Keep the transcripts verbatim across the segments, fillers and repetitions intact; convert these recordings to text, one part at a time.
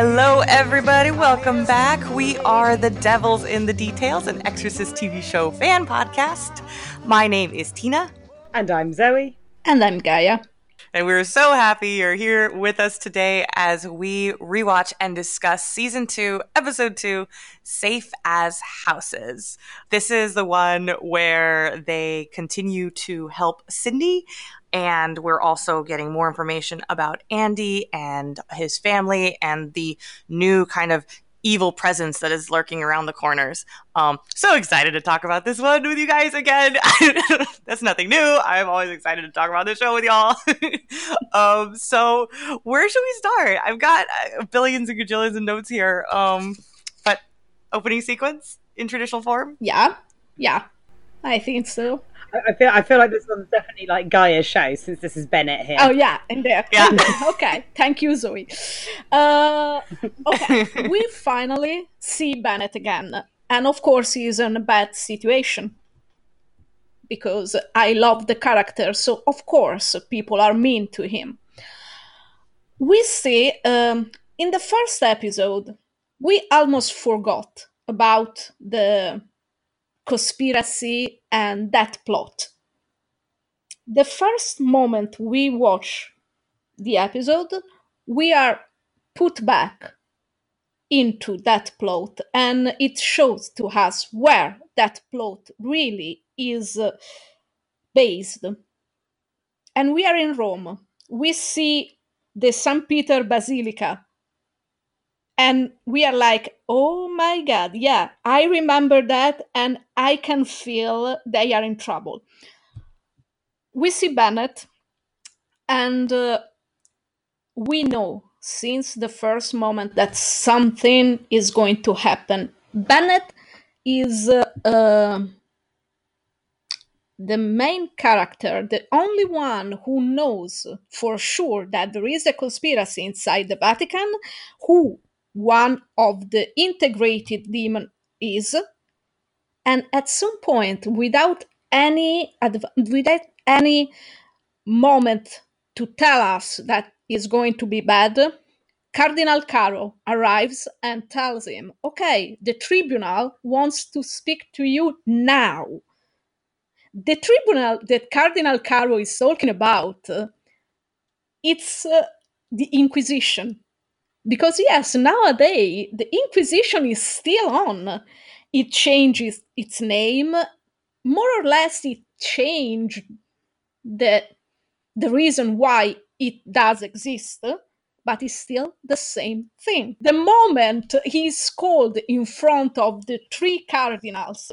Hello, everybody. Welcome back. We are the Devils in the Details, an Exorcist T V show fan podcast. My name is Tina. And I'm Zoe. And I'm Gaia. And we're so happy you're here with us today as we rewatch and discuss Season two, Episode two, Safe as Houses. This is the one where they continue to help Cindy, and we're also getting more information about Andy and his family and the new kind of evil presence that is lurking around the corners. Um, so excited to talk about this one with you guys again. That's nothing new. I'm always excited to talk about this show with y'all. um, so where should we start? I've got billions and gajillions of notes here. Um, but opening sequence in traditional form? Yeah. Yeah. I think so. I feel I feel like this one's definitely like Gaia's show since this is Bennett here. Oh yeah, and there. Yeah. Okay. Thank you, Zoe. Uh, okay, we finally see Bennett again, and of course he is in a bad situation because I love the character, so of course people are mean to him. We see um, in the first episode we almost forgot about the conspiracy and that plot. The first moment we watch the episode, we are put back into that plot, and it shows to us where that plot really is uh, based. And we are in Rome. We see the Saint Peter Basilica, and we are like, oh my God, yeah, I remember that, and I can feel they are in trouble. We see Bennett, and uh, we know since the first moment that something is going to happen. Bennett is uh, uh, the main character, the only one who knows for sure that there is a conspiracy inside the Vatican, who one of the integrated demon is, and at some point, without any adv- without any moment to tell us that is going to be bad, Cardinal Caro arrives and tells him, okay, the tribunal wants to speak to you now. The tribunal that Cardinal Caro is talking about, uh, it's uh, the Inquisition. Because yes, nowadays, the Inquisition is still on. It changes its name. More or less, it changed the, the reason why it does exist, but it's still the same thing. The moment he's called in front of the three cardinals,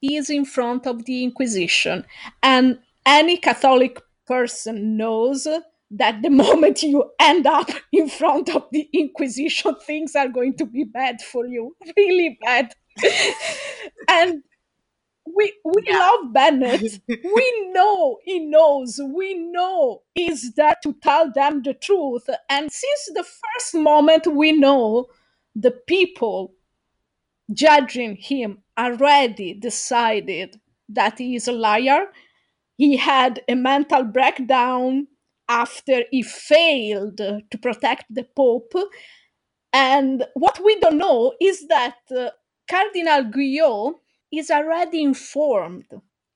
he is in front of the Inquisition. And any Catholic person knows that the moment you end up in front of the Inquisition, things are going to be bad for you, really bad. And we we yeah. love Bennett. We know he knows. We know he's there to tell them the truth. And since the first moment we know, the people judging him already decided that he is a liar. He had a mental breakdown after he failed to protect the Pope. And what we don't know is that uh, Cardinal Guillot is already informed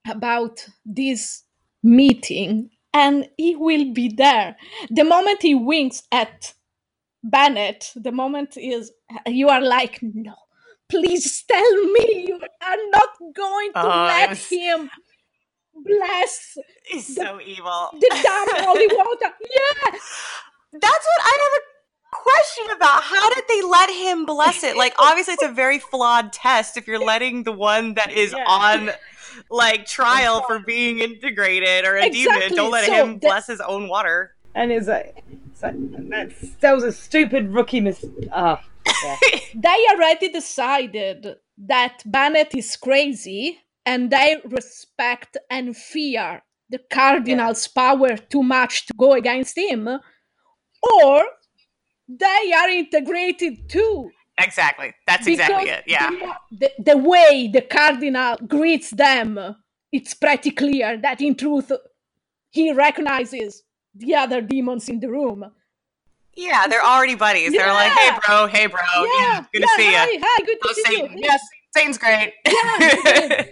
about this meeting, and he will be there. The moment he winks at Bennett, the moment is you are like, no, please tell me you are not going to oh, let was- him... bless. He's the, so evil. The damn holy water. Yeah. That's what I have a question about. How did they let him bless it? Like, obviously, it's a very flawed test if you're letting the one that is yeah. on, like, trial for being integrated or a exactly. demon. Don't let so him bless that- his own water. And it's like, it's like that's, that was a stupid rookie mistake. Oh, yeah. They already decided that Bennett is crazy, and they respect and fear the cardinal's yeah. power too much to go against him, or they are integrated too. Exactly. That's exactly it. Yeah. The, the way the cardinal greets them, it's pretty clear that in truth, he recognizes the other demons in the room. Yeah, they're already buddies. Yeah. They're like, hey, bro, hey, bro. Yeah, yeah good yeah, to see hi, you. Hi, good to oh, see Satan. you. Yes, Satan's great. Yeah,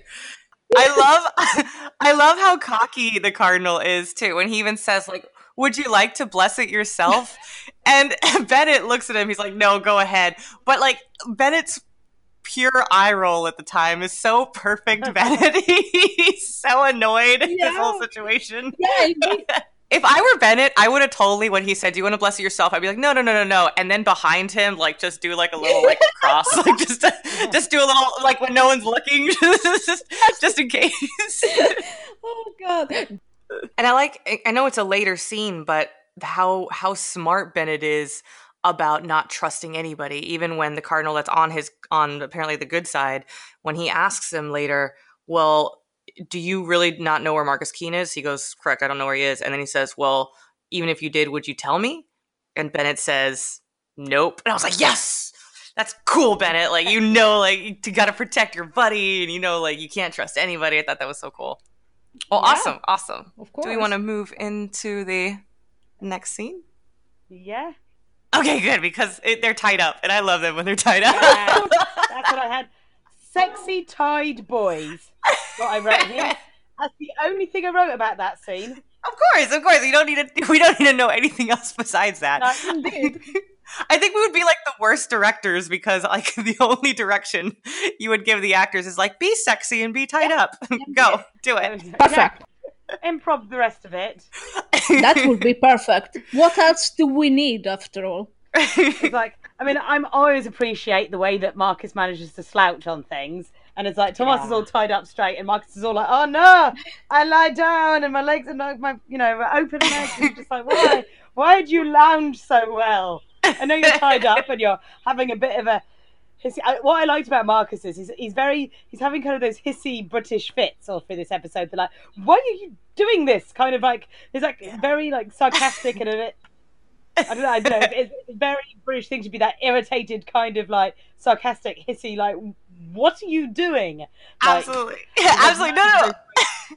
I love I love how cocky the Cardinal is, too, when he even says, like, would you like to bless it yourself? And Bennett looks at him. He's like, no, go ahead. But, like, Bennett's pure eye roll at the time is so perfect. Bennett, he's so annoyed at yeah. this whole situation. Yeah, he- If I were Bennett, I would have totally, when he said, do you want to bless it yourself? I'd be like, no, no, no, no, no. And then behind him, like, just do like a little like cross. Like just, yeah. just do a little, like when no one's looking, just, just in case. Oh, God. And I like, I know it's a later scene, but how, how smart Bennett is about not trusting anybody, even when the Cardinal that's on his, on apparently the good side, when he asks him later, well, do you really not know where Marcus Keene is? He goes, correct, I don't know where he is. And then he says, well, even if you did, would you tell me? And Bennett says, nope. And I was like, yes, that's cool, Bennett. Like, you know, like, you got to protect your buddy and, you know, like, you can't trust anybody. I thought that was so cool. Well, yeah. awesome. Awesome. Of course. Do we want to move into the next scene? Yeah. Okay, good, because it, they're tied up. And I love them when they're tied up. Yeah, that's what I had. Sexy tied boys. What I wrote here. That's the only thing I wrote about that scene. Of course, of course. We don't need to. We don't need to know anything else besides that. No, indeed. I think we would be like the worst directors because, like, the only direction you would give the actors is like be sexy and be tied yeah. up. Go do it. Perfect. Yeah. Improv the rest of it. That would be perfect. What else do we need after all? It's like, I mean, I'm always appreciate the way that Marcus manages to slouch on things. And it's like, Tomas yeah. is all tied up straight, and Marcus is all like, oh no, I lie down, and my legs are not, my, you know, open legs. And you're just like, why? Why do you lounge so well? I know you're tied up, and you're having a bit of a hissy. I, what I liked about Marcus is he's, he's very, he's having kind of those hissy British fits all through this episode. They're like, why are you doing this? Kind of like, it's like yeah. very like sarcastic and a bit. I don't know, I don't know. It's a very British thing to be that irritated, kind of like sarcastic, hissy, like, what are you doing? Like, absolutely. Yeah, absolutely. No, no.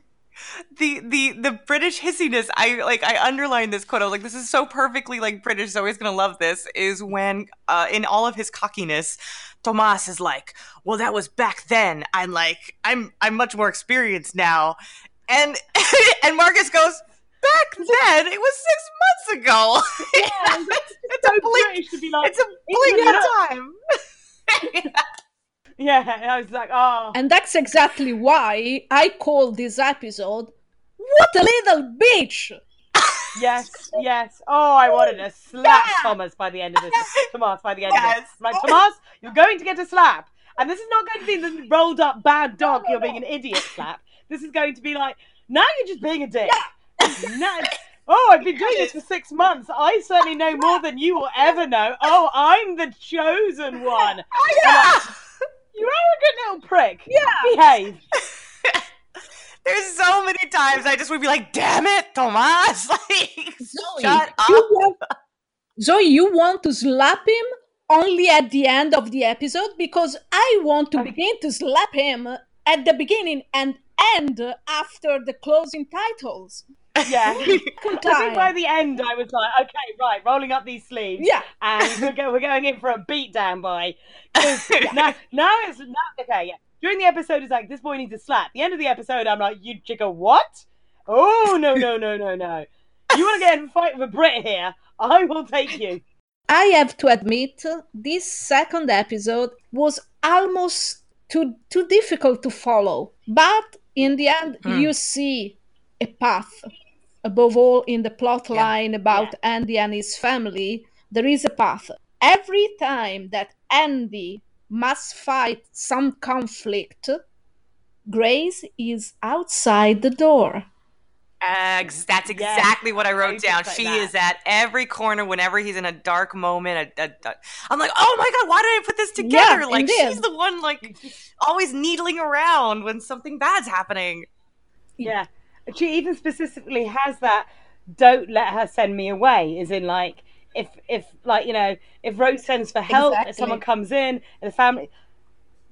The, the, the British hissiness, I like, I underlined this quote. I was like, this is so perfectly like British. So he's going to love this is when uh, in all of his cockiness, Tomas is like, well, that was back then. I'm like, I'm, I'm much more experienced now. And, and Marcus goes, back then, it was six months ago. Yeah, it's, it's, so a blink, to be like, it's a blink of yeah. time. yeah. yeah, and I was like, oh. And that's exactly why I called this episode, What a Little Bitch. Yes, yes. Oh, I wanted to slap yeah. Tomas by the end of this. Tomas by the end yes. of this. I'm like, Tomas, you're going to get a slap. And this is not going to be the rolled up bad dog, you're being an idiot slap. This is going to be like, now you're just being a dick. Yeah. No. Oh, I've been doing this for six months. I certainly know more than you will ever know. Oh, I'm the chosen one. Oh, yeah. You are a good little prick. Yeah. Behave. There's so many times I just would be like, damn it, Tomas. Like, Zoe, shut up. You want, Zoe, you want to slap him only at the end of the episode? Because I want to okay. begin to slap him at the beginning and end after the closing titles. Yeah. I think by the end I was like, okay, right, rolling up these sleeves. Yeah. And we're, go- we're going in for a beatdown, boy. yeah. now, now it's not okay, yeah. During the episode it's like, this boy needs a slap. The end of the episode I'm like, you jigger what? Oh no, no, no, no, no. You wanna get in a fight with a Brit here? I will take you. I have to admit, this second episode was almost too too difficult to follow. But in the end, hmm. you see a path, above all in the plot line yeah. about yeah. Andy and his family. There is a path. Every time that Andy must fight some conflict, Grace is outside the door. Uh, that's exactly yes. what I wrote down. Like she that. is at every corner whenever he's in a dark moment. A, a, a, I'm like, oh my God, why did I put this together? Yeah, like, she's the one, like, always needling around when something bad's happening. Yeah. She even specifically has that, don't let her send me away, as in, like, if, if like, you know, if Rose sends for help, exactly. if someone comes in, and the family,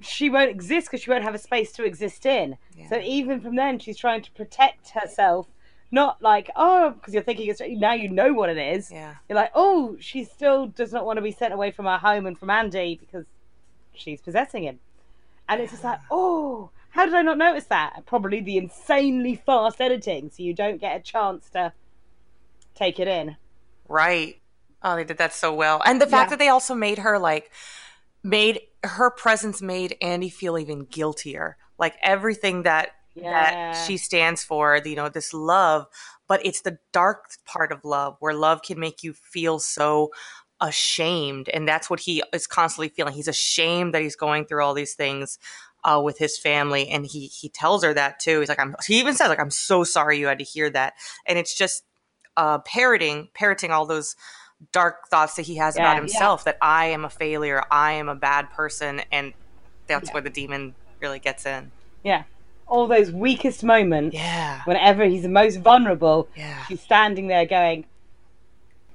she won't exist because she won't have a space to exist in. Yeah. So even from then, she's trying to protect herself Not like, oh, because you're thinking it's now you know what it is. Yeah. You're like, oh, she still does not want to be sent away from her home and from Andy because she's possessing him. And it's just like, oh, how did I not notice that? Probably the insanely fast editing, so you don't get a chance to take it in. Right. Oh, they did that so well. And the fact yeah. that they also made her like, made her presence made Andy feel even guiltier. Like everything that. Yeah. That she stands for, you know, this love, but it's the dark part of love where love can make you feel so ashamed. And that's what he is constantly feeling. He's ashamed that he's going through all these things uh, with his family. And he, he tells her that too. He's like, I'm, he even says like, I'm so sorry you had to hear that. And it's just uh, parroting, parroting all those dark thoughts that he has yeah, about himself, yeah. that I am a failure. I am a bad person. And that's yeah. where the demon really gets in. Yeah. All those weakest moments, yeah. whenever he's the most vulnerable, yeah. she's standing there going,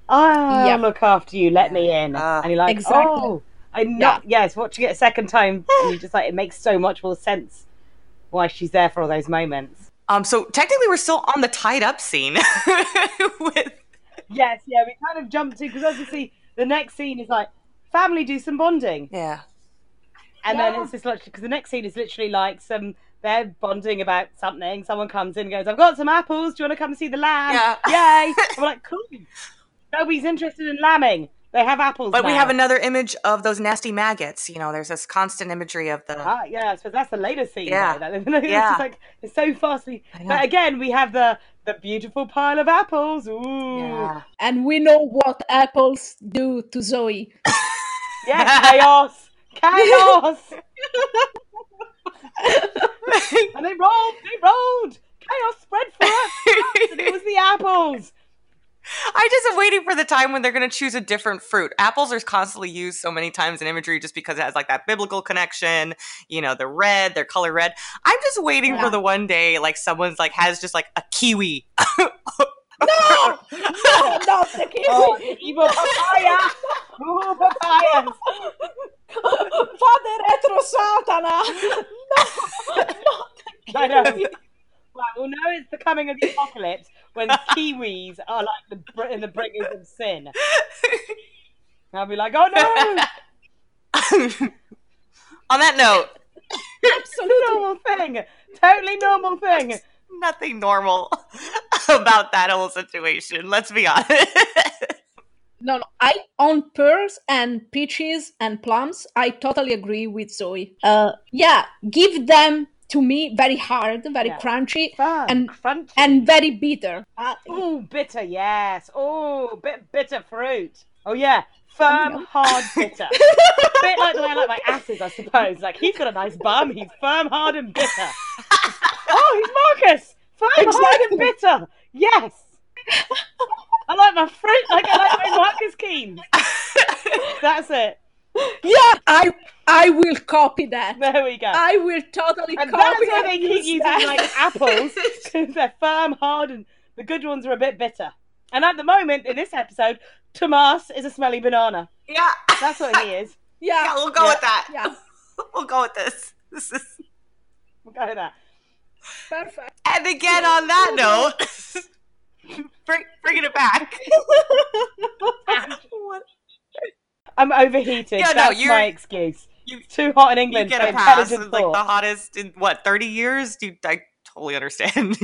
I'll yep. look after you, let yeah. me in. Uh, and you're like, exactly. oh, I'm not, yeah. yes, watching it a second time, and you're just like, it makes so much more sense why she's there for all those moments. Um, so technically we're still on the tied up scene. With... Yes, yeah, we kind of jumped to, because obviously the next scene is like, family do some bonding. Yeah. And yeah. then it's just like, because the next scene is literally like some... They're bonding about something. Someone comes in and goes, I've got some apples. Do you want to come and see the lamb? Yeah. Yay. I'm like, cool. Nobody's interested in lambing. They have apples But now. We have another image of those nasty maggots. You know, there's this constant imagery of the... Ah, yeah, so that's the later scene. Yeah. Right? It's yeah. just like, it's so fastly. But again, we have the, the beautiful pile of apples. Ooh. Yeah. And we know what apples do to Zoe. Yes, chaos. Chaos. And they rolled, they rolled. Chaos spread for us. And it was the apples. I just am waiting for the time when they're going to choose a different fruit. Apples are constantly used so many times in imagery just because it has like that biblical connection, you know, the red, their color red. I'm just waiting yeah. for the one day like someone's like has just like a kiwi. No! No, not the kiwi. Oh, evil papaya. Ooh, papayas. Father retro Satana. No, not the kiwi. I know. Right, well, now it's the coming of the apocalypse when kiwis are like the br- the bringers of sin. I'll be like, oh no. On that note, absolutely normal thing. Totally normal thing. There's nothing normal about that whole situation. Let's be honest. No, no, I own pears and peaches and plums. I totally agree with Zoe. Uh, yeah, give them to me very hard, very yeah. crunchy, Fun, and crunchy. And very bitter. Uh, oh, bitter, yes. Oh, bit bitter fruit. Oh, yeah, firm, oh, no. hard, bitter. A bit like the way I like my asses, I suppose. Like, he's got a nice bum. He's firm, hard, and bitter. Oh, he's Marcus. Firm, exactly. hard, and bitter. Yes. I like my fruit like I like my Marcus Keene. That's it. Yeah, I I will copy that. There we go. I will totally and copy that. And that's why they keep using like apples because they're firm, hard, and the good ones are a bit bitter. And at the moment in this episode, Tomas is a smelly banana. Yeah, that's what he is. Yeah, yeah we'll go yeah. with that. Yeah, we'll go with this. This is we'll go with that. Perfect. And again, on that note. Bring, bringing it back. I'm overheated. Yeah, that's no, my excuse. You, too hot in England. You get a pass. It's like the hottest in, what, thirty years? Dude, I totally understand.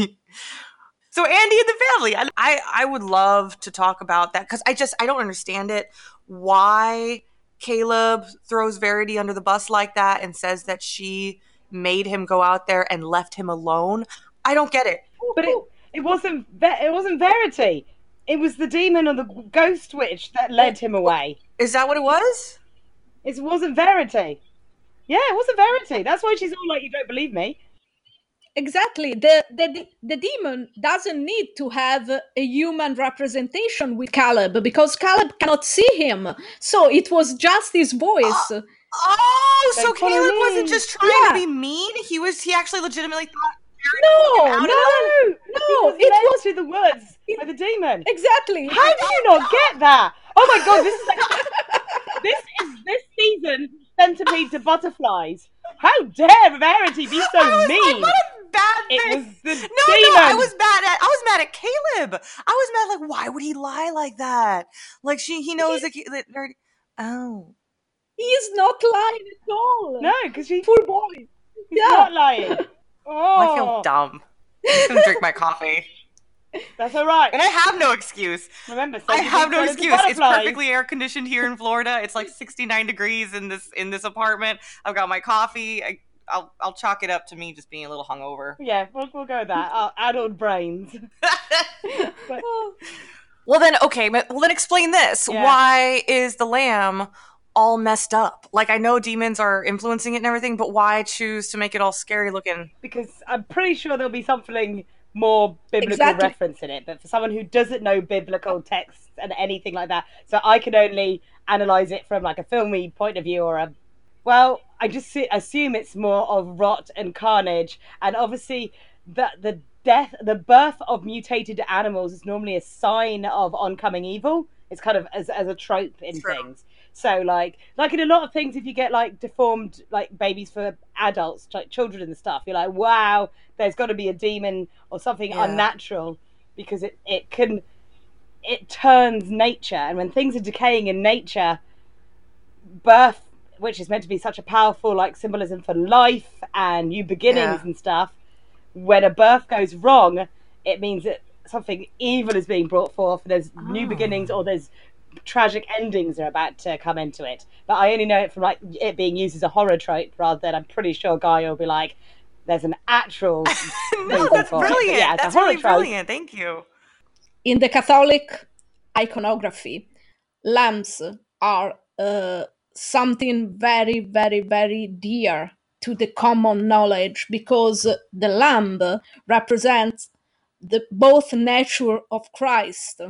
So Andy and the family. I, I, I would love to talk about that because I just, I don't understand it. Why Caleb throws Verity under the bus like that and says that she made him go out there and left him alone. I don't get it. But it... It wasn't. It wasn't Verity. It was the demon or the ghost witch that led him away. Is that what it was? It wasn't Verity. Yeah, it wasn't Verity. That's why she's all like, "You don't believe me." Exactly. The the the demon doesn't need to have a human representation with Caleb because Caleb cannot see him. So it was just his voice. Uh, oh, so Caleb me. wasn't just trying yeah. to be mean. He was. He actually legitimately thought. No, no, no, no! It was through the words by the demon. Exactly. How do you not get that? Oh my god, this is like, this is this season centipede to butterflies. How dare Verity be so mean? Like, what bad thing. It was the no, demon. no, I was bad at. I was mad at Caleb. I was mad. Like, why would he lie like that? Like, she, he knows that. that, that oh, he is not lying at all. No, because he's full boy. He's yeah. not lying. Oh, I feel dumb. I'm gonna drink my coffee. That's all right. And I have no excuse. Remember, I have no excuse. It's perfectly air conditioned here in Florida. It's like sixty-nine degrees in this in this apartment. I've got my coffee. I, I'll I'll chalk it up to me just being a little hungover. Yeah, we'll we'll go with that. Our adult brains. But... Well then, okay. Well then, explain this. Yeah. Why is the lamb all messed up? Like, I know demons are influencing it and everything, but why choose to make it all scary looking? Because I'm pretty sure there'll be something more biblical exactly. reference in it, but for someone who doesn't know biblical texts and anything like that, so I can only analyze it from like a filmy point of view, or a well I just assume it's more of rot and carnage. And obviously the the death the birth of mutated animals is normally a sign of oncoming evil. It's kind of as, as a trope in True. things. So like like in a lot of things, if you get like deformed like babies for adults, like children and stuff, you're like, wow, there's got to be a demon or something yeah. unnatural, because it, it can it turns nature. And when things are decaying in nature, birth, which is meant to be such a powerful like symbolism for life and new beginnings yeah. and stuff, when a birth goes wrong, it means that something evil is being brought forth. There's oh. new beginnings, or there's tragic endings are about to come into it. But I only know it from like it being used as a horror trope, rather than I'm pretty sure Guy will be like, there's an actual. no, that's brilliant. Yeah, that's really trope. brilliant. Thank you. In the Catholic iconography, lambs are uh, something very, very, very dear to the common knowledge, because the lamb represents the both nature of Christ.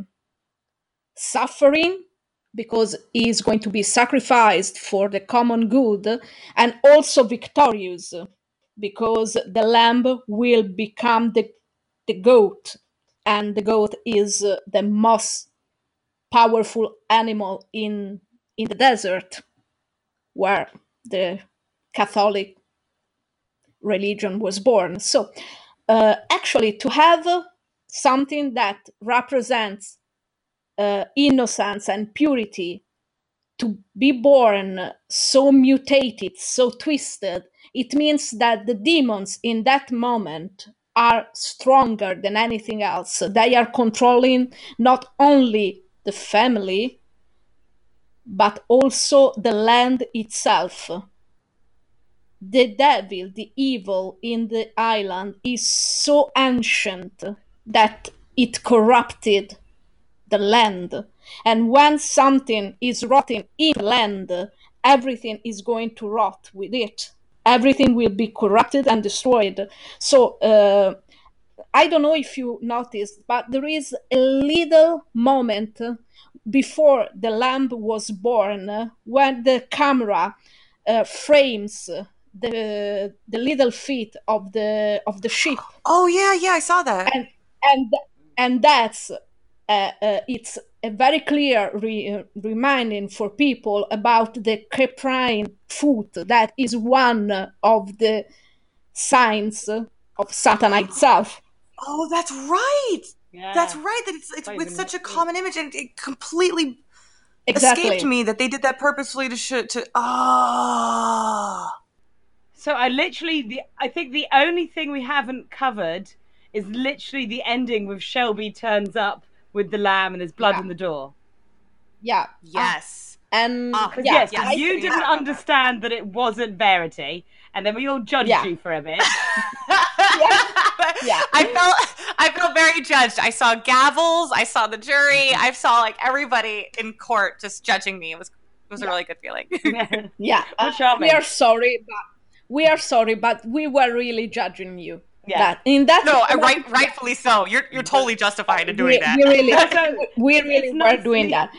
Suffering, because he is going to be sacrificed for the common good, and also victorious, because the lamb will become the, the goat, and the goat is the most powerful animal in, in the desert, where the Catholic religion was born. So uh, actually, to have something that represents Uh, innocence and purity, to be born so mutated, so twisted, it means that the demons in that moment are stronger than anything else. They are controlling not only the family, but also the land itself. The devil, the evil in the island, is so ancient that it corrupted the land, and when something is rotting in the land, everything is going to rot with it. Everything will be corrupted and destroyed. So uh, I don't know if you noticed, but there is a little moment before the lamb was born when the camera uh, frames the the little feet of the of the sheep. Oh yeah, yeah, I saw that. And and and that's. Uh, uh, it's a very clear re- uh, reminding for people about the caprine foot that is one of the signs of Satan itself. Oh, that's right. Yeah. That's right. That it's it's, it's such a common image, and it completely exactly. escaped me that they did that purposefully to sh- to ah. Oh. So I literally, the I think the only thing we haven't covered is literally the ending with Shelby turns up with the lamb, and there's blood yeah. on the door. Yeah. Yes. Uh, and uh, yeah, yes, yeah, you I, didn't yeah. understand that it wasn't Verity, and then we all judged yeah. you for a bit. yeah. But yeah. I felt I felt very judged. I saw gavels. I saw the jury. I saw like everybody in court just judging me. It was it was yeah. a really good feeling. yeah. Uh, we are sorry, but we are sorry, but we were really judging you. Yeah. That, in that no, way, right, rightfully so. You're you're totally justified in doing we, that. We really, we really were doing that.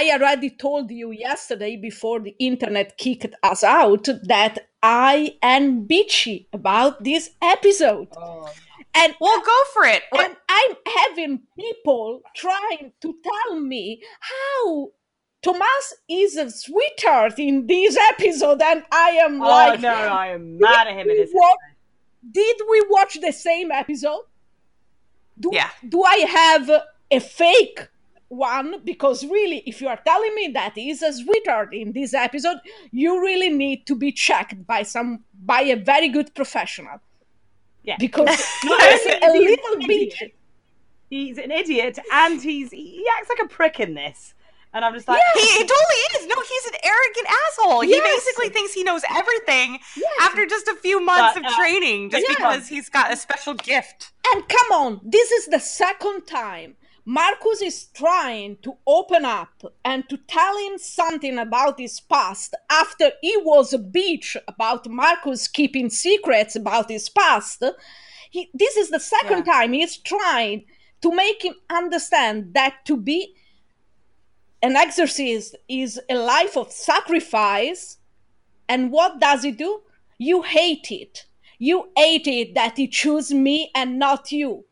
I already told you yesterday, before the internet kicked us out, that I am bitchy about this episode. Oh. And well, go for it. What? And I'm having people trying to tell me how Tomas is a sweetheart in this episode, and I am oh, like, no, I am mad at him in this episode. did we watch the same episode? Do, yeah. Do I have a fake one? Because really, if you are telling me that is a sweetheart in this episode, you really need to be checked by some by a very good professional. Yeah. Because he's a little bit... He's an idiot, and he's he acts like a prick in this. And I'm just like... Yes. He it totally is. No, he's an arrogant asshole. Yes. He basically thinks he knows everything yes. after just a few months but, of uh, training, just yes. because he's got a special gift. And come on, this is the second time Marcus is trying to open up and to tell him something about his past after he was a bitch about Marcus keeping secrets about his past. He, this is the second yeah. time he's trying to make him understand that to be an exorcist is a life of sacrifice. And what does he do? You hate it. You hate it that he chose me and not you.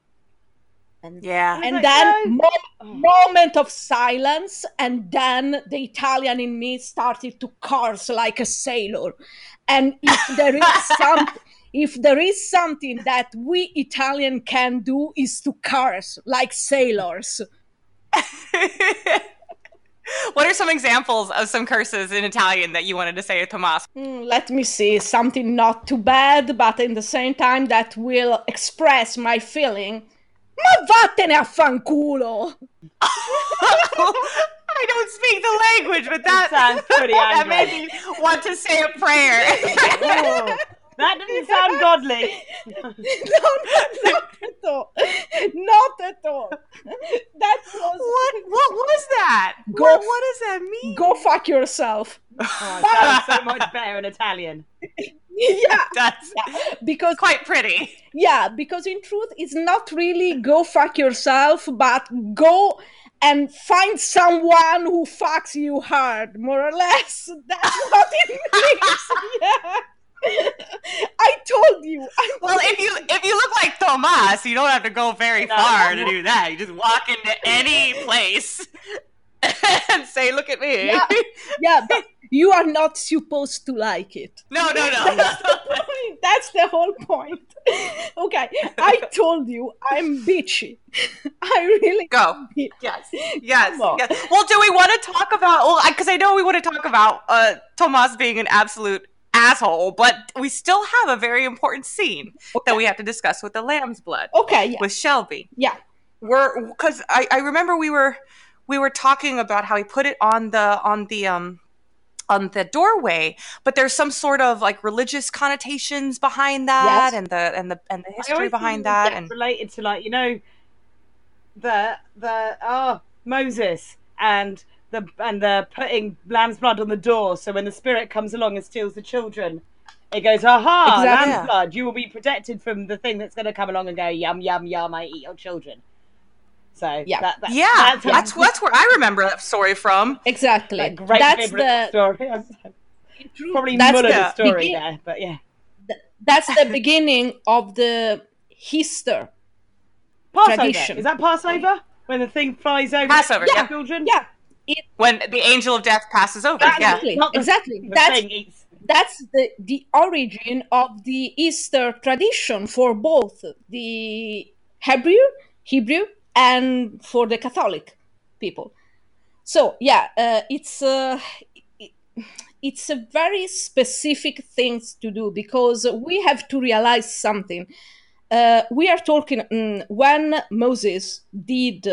And, yeah. and like, then no. moment, moment of silence. And then the Italian in me started to curse like a sailor. And if there is something... If there is something that we Italian can do is to curse like sailors. What are some examples of some curses in Italian that you wanted to say, Tomas? Mm, let me see. Something not too bad, but in the same time that will express my feeling. Ma vattene a fanculo! I don't speak the language, but that, sounds pretty that made me want to say a prayer. Oh. That didn't sound godly. No, not, not at all. Not at all. That was what? What was that? Go, what, what does that mean? Go fuck yourself. Oh, that sounds so much better in Italian. Yeah, that's yeah. because quite pretty. Yeah, because in truth, it's not really go fuck yourself, but go and find someone who fucks you hard, more or less. That's what it means. Yeah. I told you. I well, if you if you look like Tomas, you don't have to go very no, far no. to do that. You just walk into any place and say, "Look at me." Yeah, yeah, but you are not supposed to like it. No, no, no. That's the point. That's the whole point. Okay, I told you I'm bitchy. I really go. Yes, yes, yes. Well, do we want to talk about? Well, because I, I know we want to talk about uh, Tomas being an absolute asshole, but we still have a very important scene okay. that we have to discuss with the lamb's blood. Okay, yeah. With Shelby. Yeah. We're because I, I remember we were we were talking about how he put it on the on the um on the doorway, but there's some sort of like religious connotations behind that yes. and the and the and the history behind that, that and related to like, you know, the the oh Moses and The, and they're putting lamb's blood on the door, so when the spirit comes along and steals the children, it goes, aha, exactly. lamb's blood, you will be protected from the thing that's going to come along and go, yum, yum, yum, I eat your children. So, yeah, that, that, yeah. That's, that's, that's where I remember that story from. Exactly. That great that's the story. Probably that's Muller the story begin- there, but yeah. Th- that's the beginning of the Easter Passover. Tradition. Is that Passover? When the thing flies over Passover, yeah. the children? Yeah. It, when the angel of death passes over, exactly, yeah. exactly. That's that's the, the origin of the Easter tradition for both the Hebrew, Hebrew, and for the Catholic people. So yeah, uh, it's uh, it, it's a very specific thing to do because we have to realize something. Uh, we are talking um, when Moses did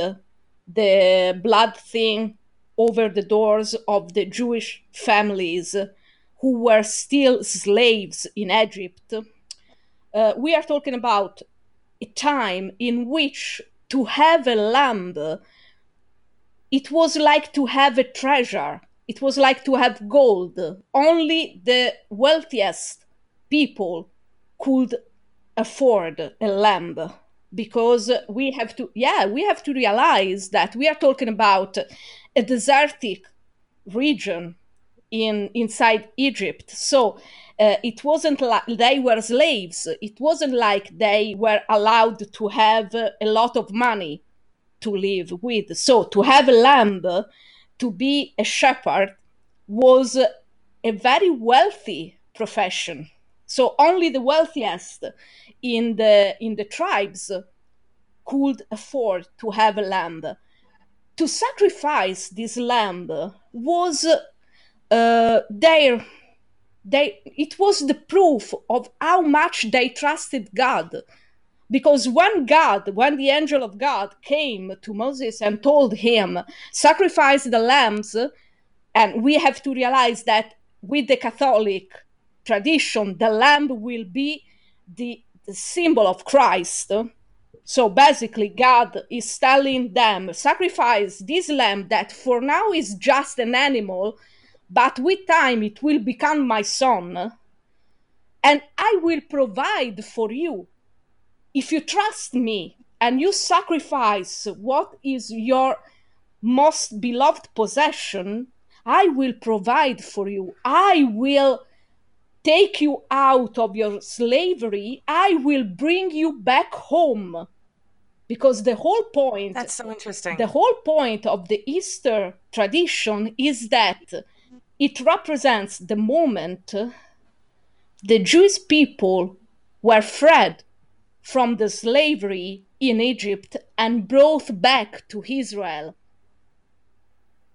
the blood thing over the doors of the Jewish families who were still slaves in Egypt. Uh, we are talking about a time in which to have a lamb, it was like to have a treasure. It was like to have gold. Only the wealthiest people could afford a lamb because we have to, yeah, we have to realize that we are talking about a desertic region in inside Egypt. So uh, it wasn't like they were slaves. It wasn't like they were allowed to have a lot of money to live with. So to have a lamb, to be a shepherd, was a very wealthy profession. So only the wealthiest in the in the tribes could afford to have a land. To sacrifice this land was uh, their they it was the proof of how much they trusted God. Because when God, when the angel of God came to Moses and told him, sacrifice the lambs, and we have to realize that with the Catholic tradition, the lamb will be the, the symbol of Christ. So basically, God is telling them, sacrifice this lamb that for now is just an animal, but with time it will become my son, and I will provide for you. If you trust me and you sacrifice what is your most beloved possession, I will provide for you. I will take you out of your slavery. I will bring you back home. Because the whole point... That's so interesting. The whole point of the Easter tradition is that it represents the moment the Jewish people were freed from the slavery in Egypt and brought back to Israel.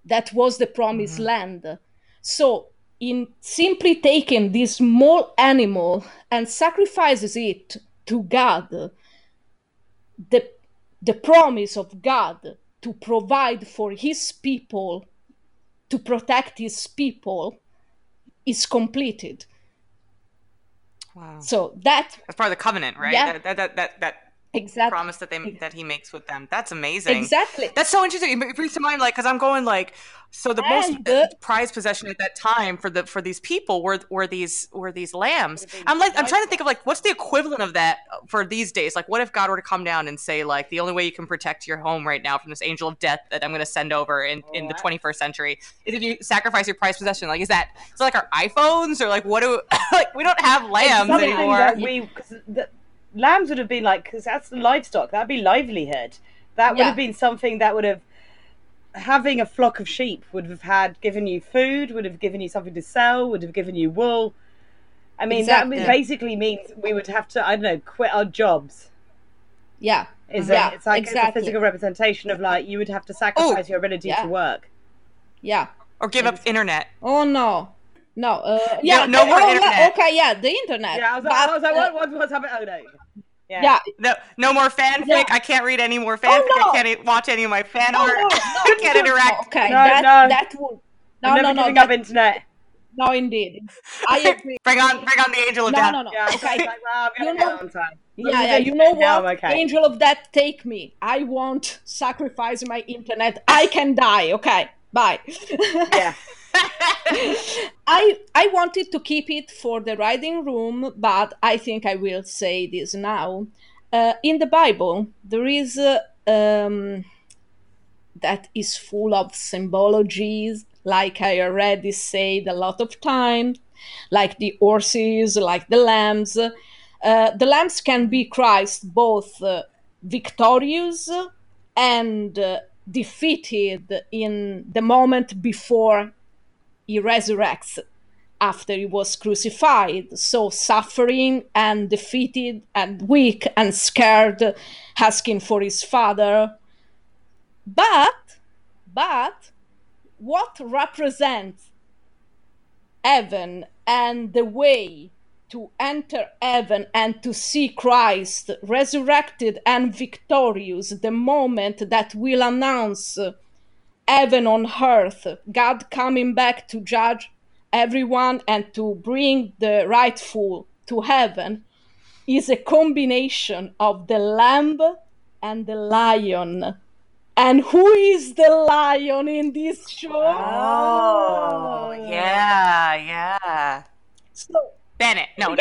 That was the promised mm-hmm. land. So in simply taking this small animal and sacrifices it to God, the, the promise of God to provide for his people, to protect his people, is completed. Wow. So that that's part of the covenant, right? Yeah. That that that that, that exactly. promise that they that he makes with them. That's amazing. Exactly. That's so interesting. It brings to mind, like, because I'm going like, so the and most uh, prized possession at that time for the for these people were were these were these lambs. I'm like I'm trying to think of like what's the equivalent of that for these days. Like, what if God were to come down and say, like, the only way you can protect your home right now from this angel of death that I'm going to send over in, oh, in the twenty-first century is if you sacrifice your prized possession. Like, is that so? Like our iPhones or like what do like we don't have lambs something anymore. That we, 'cause the, lambs would have been like because that's the livestock. That'd be livelihood. That would yeah. have been something that would have. Having a flock of sheep would have had given you food, would have given you something to sell, would have given you wool. I mean, exactly. that basically means we would have to, I don't know, quit our jobs. Yeah. Is yeah, it? It's like exactly. it's a physical representation of like you would have to sacrifice Ooh. your ability yeah. to work. Yeah. Or give up internet. Oh, no. No. Uh, yeah. No, no more oh, internet. Okay, yeah, the internet. Yeah, I was like, but, I was like what, what, what's happening? Oh, no. Yeah. yeah. No, no more fanfic. Yeah. I can't read any more fanfic. Oh, no. I can't watch any of my fan no, art. No, no, I can't interact. No, okay. No, that, no. That would. No, I'm never no, giving no, up that, internet. No, indeed. I agree. Bring on, bring on the angel of no, death. No, no, no. Yeah, okay. Like, well, I'm gonna know, on time. Yeah, yeah, yeah. You know what? No, okay. Angel of death, take me. I won't sacrifice my internet. I can die. Okay. Bye. Yeah. I I wanted to keep it for the writing room, but I think I will say this now. Uh, in the Bible, there is uh, um, that is full of symbologies, like I already said a lot of times, like the horses, like the lambs. Uh, the lambs can be Christ, both uh, victorious and uh, defeated in the moment before he resurrects after he was crucified. So suffering and defeated and weak and scared, asking for his father. But, but what represents heaven and the way to enter heaven and to see Christ resurrected and victorious, the moment that will announce heaven on earth, God coming back to judge everyone and to bring the rightful to heaven, is a combination of the lamb and the lion. And who is the lion in this show? Oh, yeah, yeah. So, Bennett, no, no.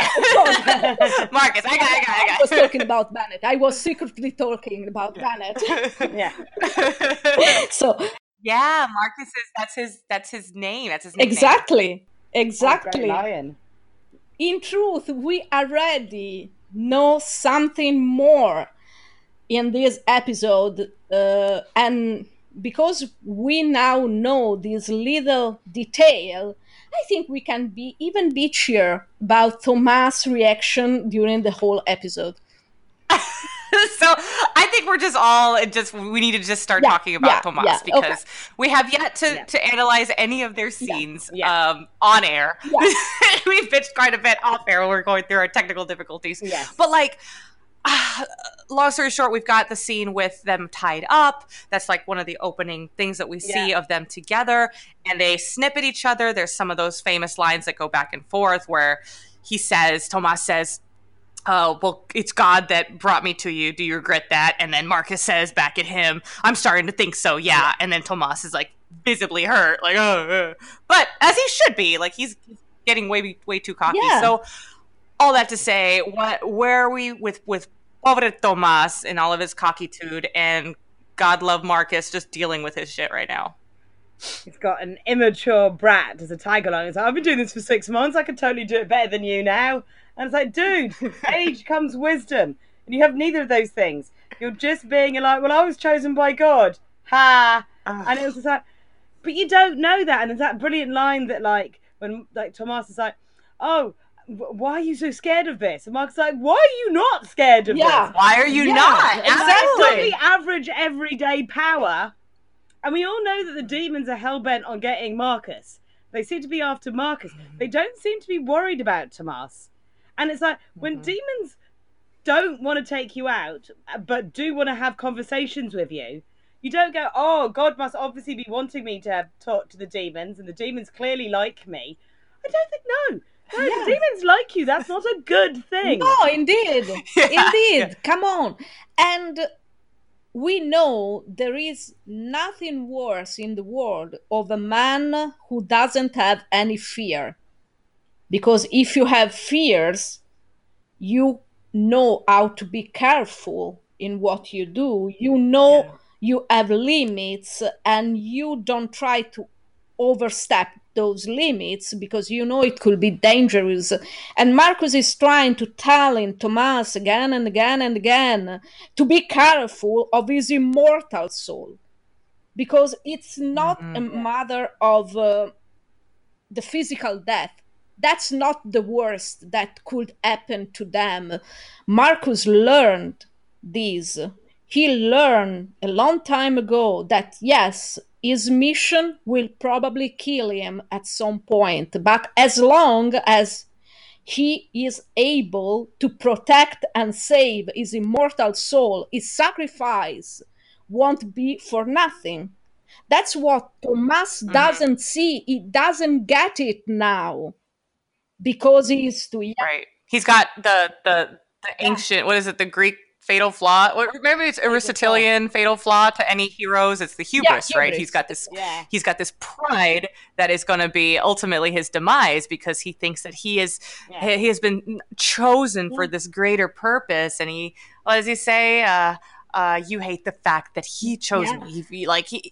Marcus, I got, I got, I got. I was talking about Bennett. I was secretly talking about yeah. Bennett. Yeah. So. Yeah, Marcus is that's his that's his name. That's his name. Exactly. Exactly. Oh, lion. In truth, we already know something more in this episode, uh, and because we now know this little detail, I think we can be even bitchier about Tomas' reaction during the whole episode. So I think we're just all just we need to just start yeah, talking about yeah, Tomas yeah, because okay. we have yet to, yeah. to analyze any of their scenes yeah, yeah. Um, on air. Yeah. We've bitched quite a bit off air when we're going through our technical difficulties. Yes. But like, uh, long story short, we've got the scene with them tied up. That's like one of the opening things that we see yeah. of them together, and they snip at each other. There's some of those famous lines that go back and forth where he says, Tomas says, oh, well, it's God that brought me to you. Do you regret that? And then Marcus says back at him, I'm starting to think so, yeah. And then Tomas is, like, visibly hurt. Like, oh, uh. But as he should be. Like, he's getting way way too cocky. Yeah. So all that to say, what where are we with, with pobre Tomas and all of his cockitude and God love Marcus just dealing with his shit right now? He's got an immature brat as a tag along. He's like, I've been doing this for six months. I could totally do it better than you now. And it's like, dude, age comes wisdom. And you have neither of those things. You're just being like, well, I was chosen by God. Ha. Oh. And it was just like, but you don't know that. And there's that brilliant line that like, when like Tomas is like, oh, why are you so scared of this? And Mark's like, why are you not scared of yeah. this? Why are you yeah, not? Exactly. It's not the average everyday power. And we all know that the demons are hell-bent on getting Marcus. They seem to be after Marcus. They don't seem to be worried about Tomas. And it's like, when mm-hmm. demons don't want to take you out, but do want to have conversations with you, you don't go, oh, God must obviously be wanting me to have, talk to the demons, and the demons clearly like me. I don't think, no. No, yes. The demons like you. That's not a good thing. No, indeed. yeah. Indeed. Yeah. Come on. And we know there is nothing worse in the world of a man who doesn't have any fear. Because if you have fears, you know how to be careful in what you do. You know yeah. you have limits and you don't try to overstep those limits because you know it could be dangerous. And Marcus is trying to tell in Tomas again and again and again to be careful of his immortal soul. Because it's not mm-hmm. a matter of uh, the physical death. That's not the worst that could happen to them. Marcus learned this. He learned a long time ago that, yes, his mission will probably kill him at some point. But as long as he is able to protect and save his immortal soul, his sacrifice won't be for nothing. That's what Tomas mm-hmm. doesn't see. He doesn't get it now. Because he is too young. Right. He's got the the, the yeah. ancient, what is it, the Greek fatal flaw? Remember, it's Aristotelian fatal flaw to any heroes. It's the hubris, yeah, right? Hubris. He's got this yeah. he's got this pride that is going to be ultimately his demise because he thinks that he is yeah. he has been chosen yeah. for this greater purpose. And he, well, as you say, uh, uh, you hate the fact that he chose yeah. me. He, like, he...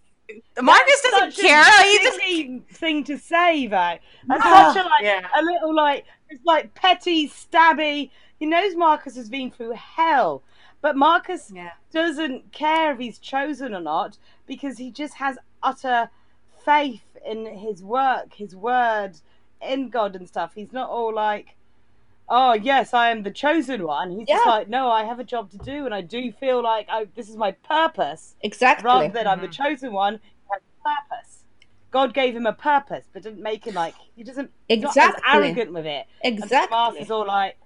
Marcus doesn't care. That's such a just... thing to say, though. That's oh, such a, like, yeah. a little, like, it's like petty, stabby. He knows Marcus has been through hell. But Marcus yeah. doesn't care if he's chosen or not because he just has utter faith in his work, his word, in God and stuff. He's not all like, oh, yes, I am the chosen one. He's yeah. just like, no, I have a job to do, and I do feel like I, this is my purpose. Exactly. Rather than mm-hmm. I'm the chosen one, I have a purpose. God gave him a purpose, but didn't make him like, he doesn't, exactly. not as arrogant with it. Exactly. And Tomas is all like,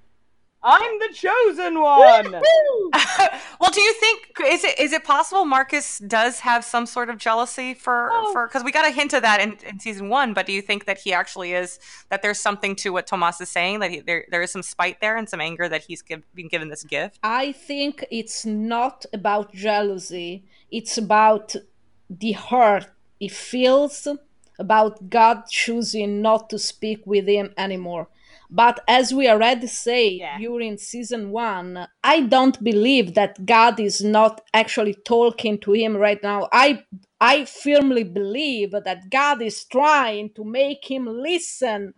I'm the chosen one. Well, do you think, is it is it possible Marcus does have some sort of jealousy for, oh. for because we got a hint of that in, in season one, but do you think that he actually is, that there's something to what Tomas is saying, that he, there there is some spite there and some anger that he's give, been given this gift? I think it's not about jealousy. It's about the hurt he feels about God choosing not to speak with him anymore. But as we already say yeah. during season one, I don't believe that God is not actually talking to him right now. I I firmly believe that God is trying to make him listen.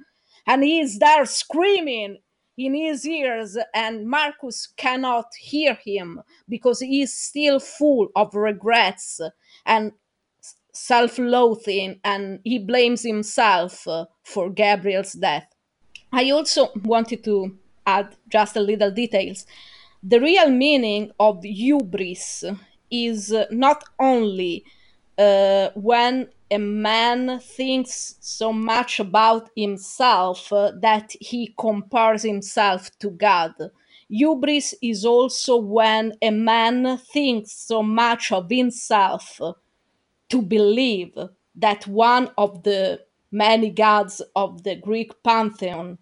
And he is there screaming in his ears. And Marcus cannot hear him because he is still full of regrets. And self-loathing, and he blames himself uh, for Gabriel's death. I also wanted to add just a little details. The real meaning of hubris is not only uh, when a man thinks so much about himself uh, that he compares himself to God. Hubris is also when a man thinks so much of himself to believe that one of the many gods of the Greek pantheon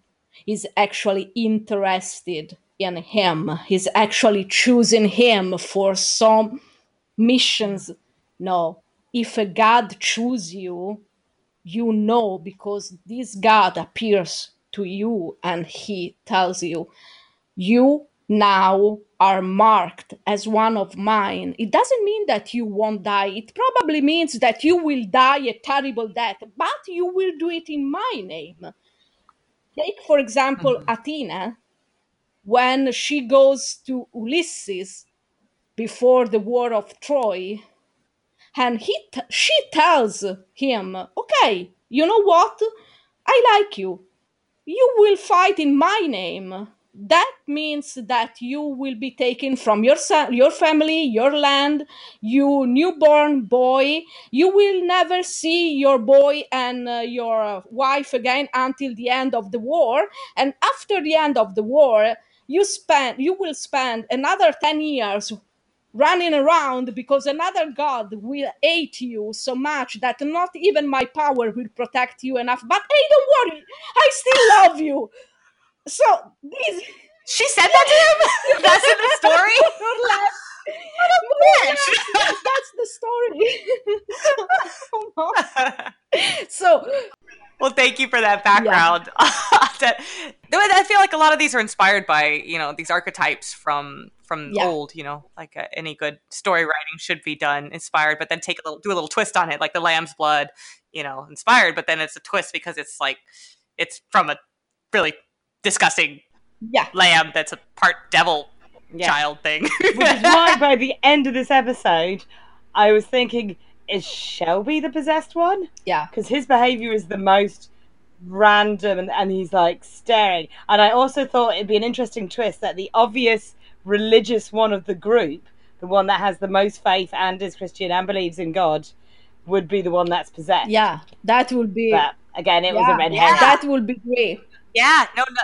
is actually interested in him, is actually choosing him for some missions. No, if a god chooses you, you know, because this god appears to you and he tells you, you now are marked as one of mine. It doesn't mean that you won't die. It probably means that you will die a terrible death, but you will do it in my name. Take, for example, mm-hmm. Athena, when she goes to Ulysses before the War of Troy, and he t- she tells him, okay, you know what? I like you. You will fight in my name. That means that you will be taken from your son, your family, your land, your newborn boy. You will never see your boy and uh, your wife again until the end of the war. And after the end of the war, you spend, you will spend another ten years running around because another god will hate you so much that not even my power will protect you enough. But hey, don't worry, I still love you. So this, she said that to him. That's in the story. What a bitch! That's the story. So, well, thank you for that background. Yeah. that, I feel like a lot of these are inspired by you know these archetypes from from yeah. old. You know, like uh, any good story writing should be done inspired, but then take a little, do a little twist on it, like the lamb's blood. You know, inspired, but then it's a twist because it's like it's from a really disgusting yeah. lamb that's a part devil yeah. child thing. Which is why by the end of this episode, I was thinking, is Shelby the possessed one? Yeah. Because his behaviour is the most random and, and he's like staring. And I also thought it'd be an interesting twist that the obvious religious one of the group, the one that has the most faith and is Christian and believes in God, would be the one that's possessed. Yeah, that would be... But again, it yeah, was a red herring. Yeah. That would be great. Yeah, no, no,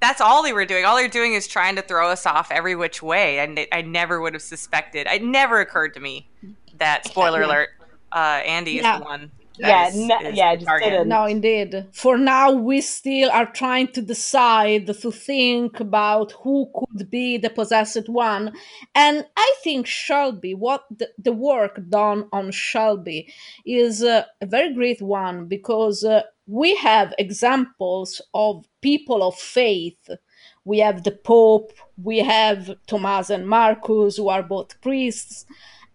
that's all they were doing. All they're doing is trying to throw us off every which way. And I, I never would have suspected. It never occurred to me that, spoiler yeah. alert, uh, Andy yeah. is the one. Yeah, is, no, is yeah, just no, indeed. For now, we still are trying to decide to think about who could be the possessed one. And I think Shelby, what the, the work done on Shelby is uh, a very great one because uh, we have examples of people of faith. We have the Pope, we have Tomas and Marcus, who are both priests.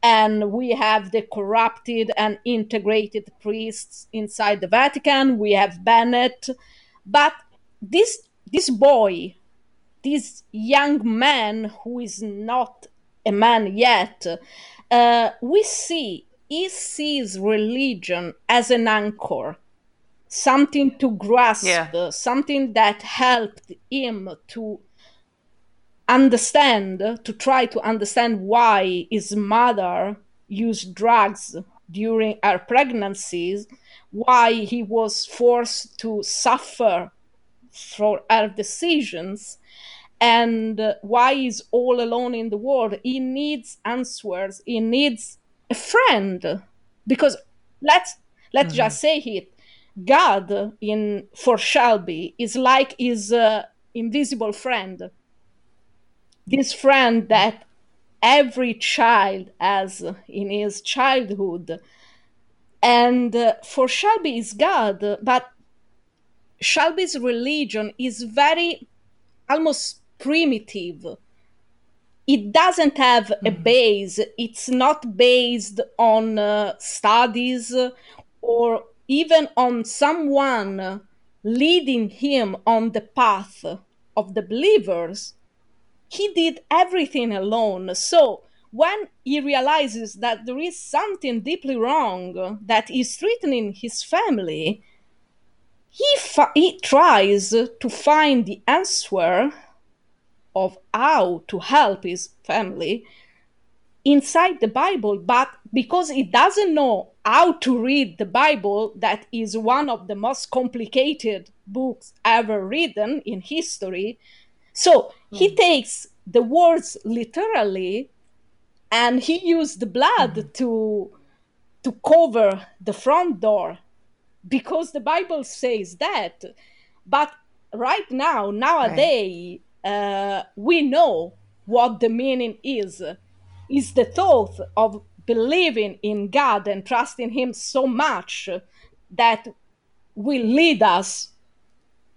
And we have the corrupted and integrated priests inside the Vatican. We have Bennett. But this this boy, this young man who is not a man yet, uh, we see, he sees religion as an anchor, something to grasp, yeah. something that helped him to understand, to try to understand why his mother used drugs during her pregnancies, why he was forced to suffer for her decisions, and why he's all alone in the world. He needs answers. He needs a friend. Because let's let's mm-hmm. just say it, God in for Shelby is like his uh, invisible friend. This friend that every child has in his childhood. And uh, for Shelby is God, but Shelby's religion is very, almost primitive. It doesn't have a base. It's not based on uh, studies or even on someone leading him on the path of the believers. He did everything alone. So when he realizes that there is something deeply wrong that is threatening his family, he, fa- he tries to find the answer of how to help his family inside the Bible, but because he doesn't know how to read the Bible, that is one of the most complicated books ever written in history, so mm. he takes the words literally, and he used the blood mm. to to cover the front door, because the Bible says that. But right now, nowadays, right. Uh, we know what the meaning is. It's the thought of believing in God and trusting Him so much that will lead us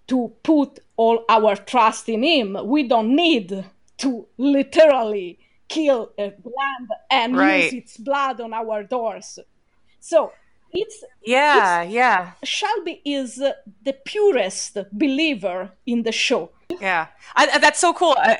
to put all our trust in Him. We don't need to literally kill a lamb and right. use its blood on our doors. So it's... Yeah, it's, yeah. Shelby is the purest believer in the show. Yeah, I, that's so cool. I,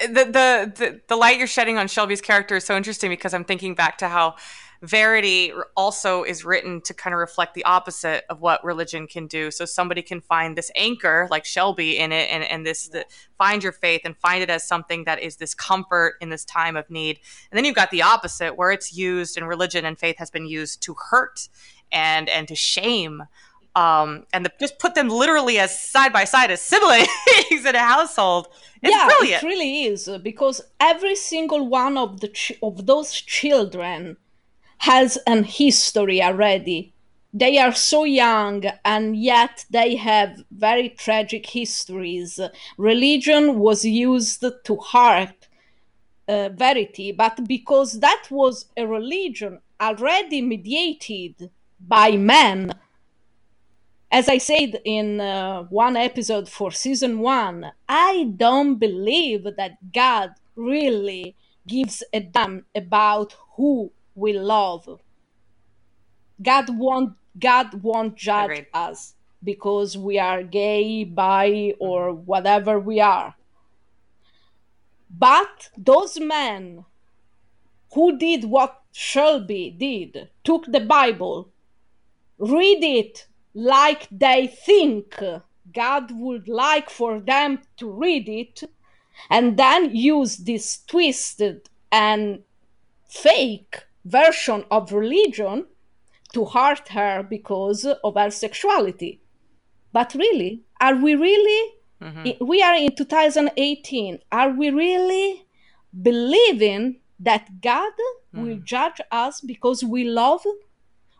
the, the, the, the light you're shedding on Shelby's character is so interesting, because I'm thinking back to how Verity also is written to kind of reflect the opposite of what religion can do. So somebody can find this anchor like Shelby in it, and, and this the, find your faith and find it as something that is this comfort in this time of need. And then you've got the opposite, where it's used in religion and faith has been used to hurt and and to shame. Um, and the, just put them literally as side by side as siblings in a household. It's yeah, brilliant. It really is, because every single one of the ch- of those children has an history already. They are so young, and yet they have very tragic histories. Religion was used to hurt uh, Verity, but because that was a religion already mediated by men, as I said in uh, one episode for season one, I don't believe that God really gives a damn about who we love. God won't, God won't judge Agreed. us because we are gay, bi, or whatever we are. But those men who did what Shelby did, took the Bible, read it like they think God would like for them to read it, and then use this twisted and fake version of religion to hurt her because of her sexuality. But really, are we really, mm-hmm. we are in two thousand eighteen, are we really believing that God mm. will judge us because we love,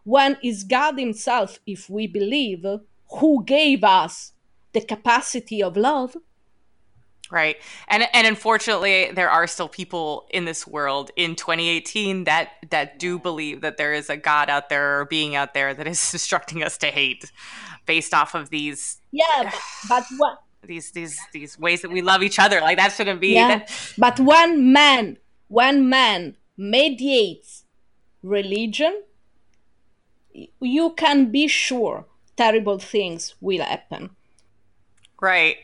when is God himself, if we believe, who gave us the capacity of love? Right. And and unfortunately, there are still people in this world in twenty eighteen that that do believe that there is a God out there or being out there that is instructing us to hate based off of these. Yeah, but, but what? These these these ways that we love each other. Like, that shouldn't be. Yeah. That. But when man, when man mediates religion, you can be sure terrible things will happen. Right.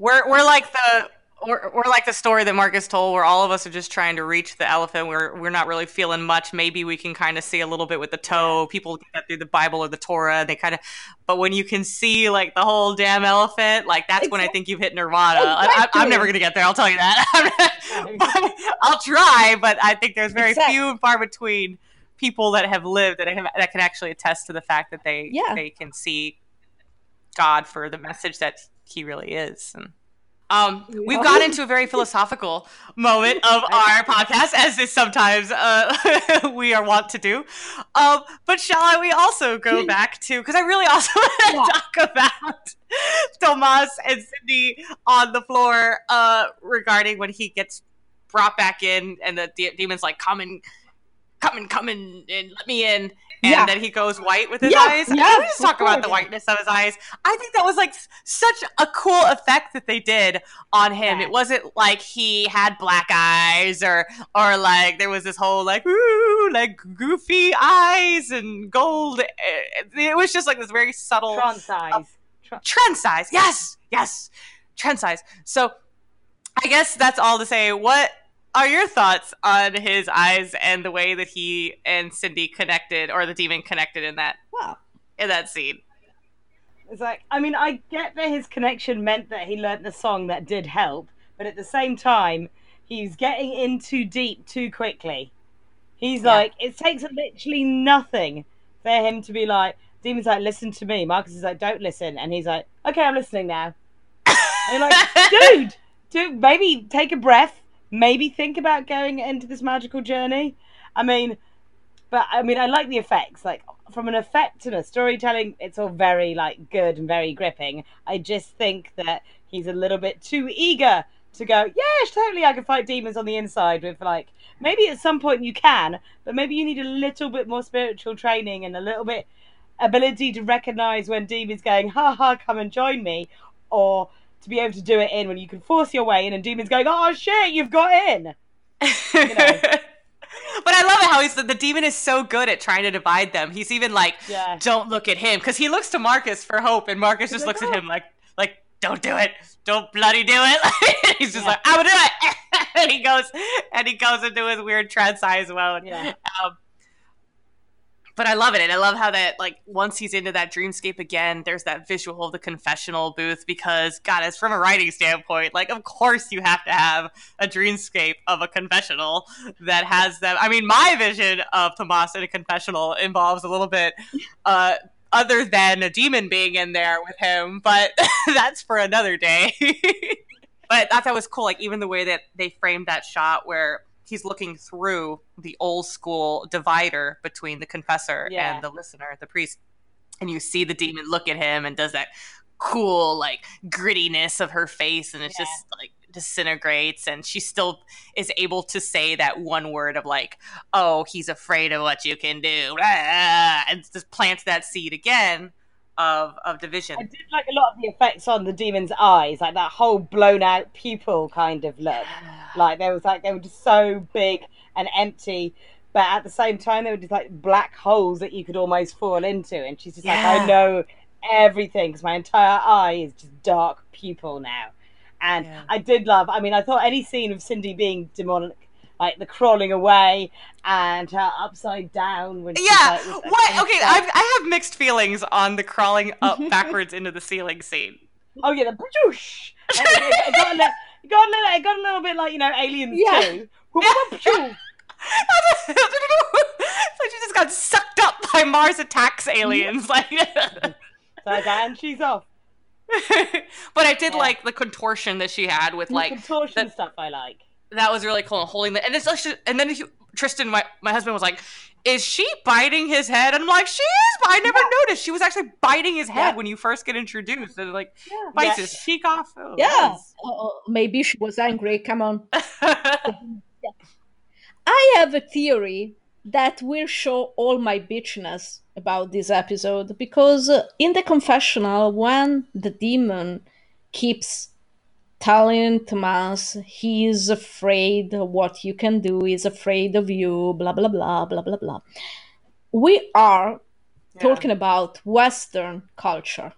We're we're like the we're, we're like the story that Marcus told, where all of us are just trying to reach the elephant. We're we're not really feeling much. Maybe we can kind of see a little bit with the toe. People get that through the Bible or the Torah. They kind of, but when you can see like the whole damn elephant, like that's exactly. when I think you've hit nirvana. Exactly. I, I'm never gonna get there. I'll tell you that. But I'll try, but I think there's very exactly. few and far between people that have lived that have, that can actually attest to the fact that they yeah. they can see God for the message that He really is. And, um, we've got into a very philosophical moment of our podcast, as is sometimes uh, we are wont to do. Um, but shall I? We also go back to, because I really also want to yeah. talk about Tomas and Cindy on the floor uh, regarding when he gets brought back in, and the de- demon's like, "Come and come and come and, and let me in." And yeah. then he goes white with his yeah, eyes. Yeah, I just talk about the whiteness of his eyes. I think that was like such a cool effect that they did on him. Yeah. It wasn't like he had black eyes or or like there was this whole like ooh like goofy eyes and gold. It was just like this very subtle trans size. Uh, trans size. Yes, yes, trans size. So I guess that's all to say. What are your thoughts on his eyes and the way that he and Cindy connected, or the demon connected in that wow. in that scene? It's like, I mean, I get that his connection meant that he learned the song, that did help, but at the same time, he's getting in too deep too quickly. He's yeah. like, it takes literally nothing for him to be like, Demon's like, listen to me. Marcus is like, don't listen. And he's like, okay, I'm listening now. And you're like, dude, dude, maybe take a breath. Maybe think about going into this magical journey. I mean, but I mean, I like the effects. Like, from an effect and a storytelling, it's all very, like, good and very gripping. I just think that he's a little bit too eager to go, yeah, totally, I can fight demons on the inside with, like, maybe at some point you can, but maybe you need a little bit more spiritual training and a little bit ability to recognize when demons going, ha ha, come and join me, or to be able to do it in when you can force your way in and demons going, oh shit, you've got in. You know. But I love it how he's the, the demon is so good at trying to divide them. He's even like, yeah. don't look at him, because he looks to Marcus for hope, and Marcus he's just like, looks oh. at him like, like don't do it, don't bloody do it. He's just yeah. like, I will do it. And he goes, and he goes into his weird trance eyes mode. Yeah. Um, but I love it, and I love how that, like, once he's into that dreamscape again, there's that visual of the confessional booth, because, God, it's from a writing standpoint, like, of course you have to have a dreamscape of a confessional that has them. I mean, my vision of Tomas in a confessional involves a little bit uh, other than a demon being in there with him, but that's for another day. But I thought that was cool, like, even the way that they framed that shot where he's looking through the old school divider between the confessor yeah. and the listener, the priest, and you see the demon look at him and does that cool, like, grittiness of her face, and it's yeah. just, like, disintegrates, and she still is able to say that one word of, like, oh, he's afraid of what you can do, and just plants that seed again of of division. I did like a lot of the effects on the demon's eyes, like that whole blown out pupil kind of look. Like, there was like, they were just so big and empty, but at the same time they were just like black holes that you could almost fall into, and she's just yeah. like, I know everything, because my entire eye is just dark pupil now. And yeah. I did love, I mean, I thought any scene of Cindy being demonic, like the crawling away and her upside down. When yeah, like, what? Okay, I've, I have mixed feelings on the crawling up backwards into the ceiling scene. Oh yeah, the boosh. It got a little bit like, you know, Aliens yeah. two. Yeah. It's like she just got sucked up by Mars Attacks aliens. Like, and she's off. But I did yeah. like the contortion that she had with, like, the contortion the- stuff I like. That was really cool, holding the, and it's actually, and then he, Tristan, my, my husband, was like, is she biting his head? And I'm like, she is, but I never yeah. noticed. She was actually biting his head yeah. when you first get introduced. And like, yeah. bites yeah. his cheek off. Oh, yeah. Nice. Uh, maybe she was angry. Come on. I have a theory that will show all my bitchness about this episode, because in the confessional, when the demon keeps telling Tomas he is afraid of what you can do, he's afraid of you, blah, blah, blah, blah, blah, blah. We are yeah. talking about Western culture.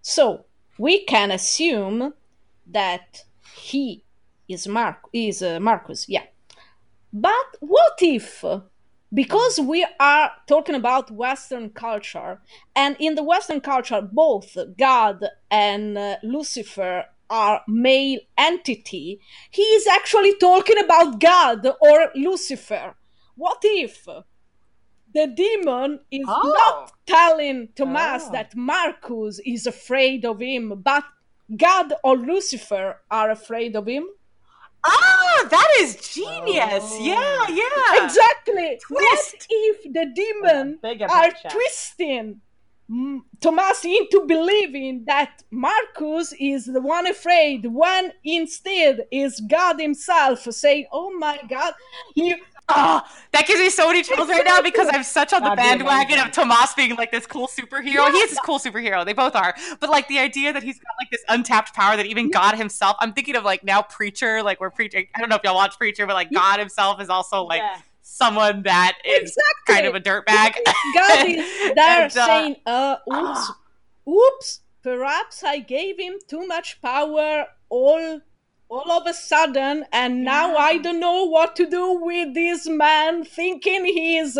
So we can assume that he is, Mar- is uh, Marcus, yeah. But what if, because we are talking about Western culture, and in the Western culture, both God and uh, Lucifer are male entity, he is actually talking about God or Lucifer. What if the demon is oh. not telling Tomas oh. that Marcus is afraid of him, but God or Lucifer are afraid of him? Ah, that is genius. Oh. Yeah, yeah. Exactly. Twist. What if the demon oh, are picture. twisting Tomas into believing that Marcus is the one afraid, when instead is God himself saying, oh my God, you... oh, that gives me so many chills right now, because I'm such on the bandwagon of Tomas being like this cool superhero. Yeah. He is this cool superhero. They both are. But like the idea that he's got like this untapped power that even yeah. God himself, I'm thinking of like now Preacher, like we're preaching, I don't know if y'all watch Preacher, but like yeah. God himself is also like... Yeah. someone that is exactly. kind of a dirtbag. God is there and, uh, saying, uh, oops, uh, oops, perhaps I gave him too much power all all of a sudden, and now yeah. I don't know what to do with this man, thinking he's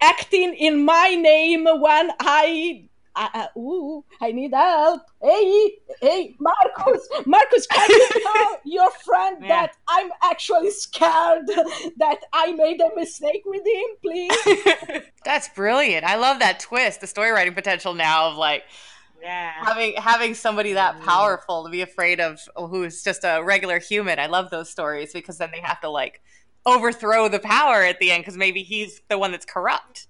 acting in my name when I... Uh, uh, ooh, I need help. Hey, hey, Marcus, Marcus, can you tell your friend yeah. that I'm actually scared that I made a mistake with him, please? That's brilliant. I love that twist, the story writing potential now of like yeah. having having somebody that powerful to be afraid of who's just a regular human. I love those stories because then they have to like overthrow the power at the end because maybe he's the one that's corrupt.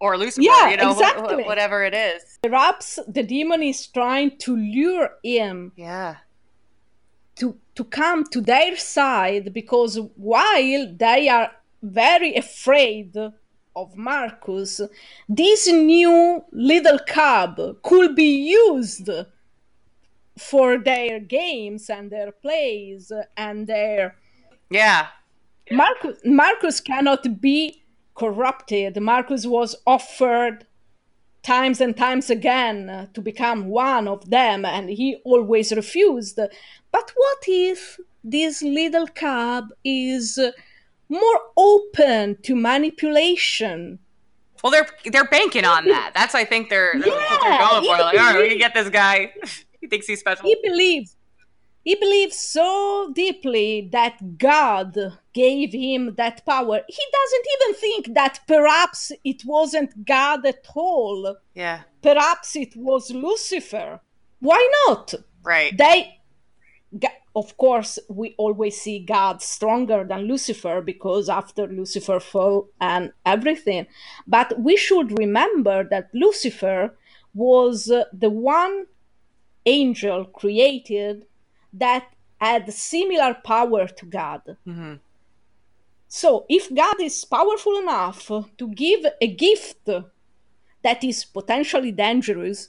Or Lucifer, yeah, you know, exactly. wh- wh- whatever it is. Perhaps the demon is trying to lure him yeah. to to come to their side, because while they are very afraid of Marcus, this new little cub could be used for their games and their plays and their... Yeah. Marcus, Marcus cannot be... corrupted. Marcus was offered times and times again to become one of them, and he always refused. But what if this little cub is more open to manipulation? Well, they're they're banking on that. That's I think they're, that's yeah, what they're going for. Like, all right, we can get this guy. He thinks he's special. He believes. He believes so deeply that God gave him that power. He doesn't even think that perhaps it wasn't God at all. Yeah. Perhaps it was Lucifer. Why not? Right. They, of course, we always see God stronger than Lucifer because after Lucifer fell and everything. But we should remember that Lucifer was the one angel created that had similar power to God. Mm-hmm. So if God is powerful enough to give a gift that is potentially dangerous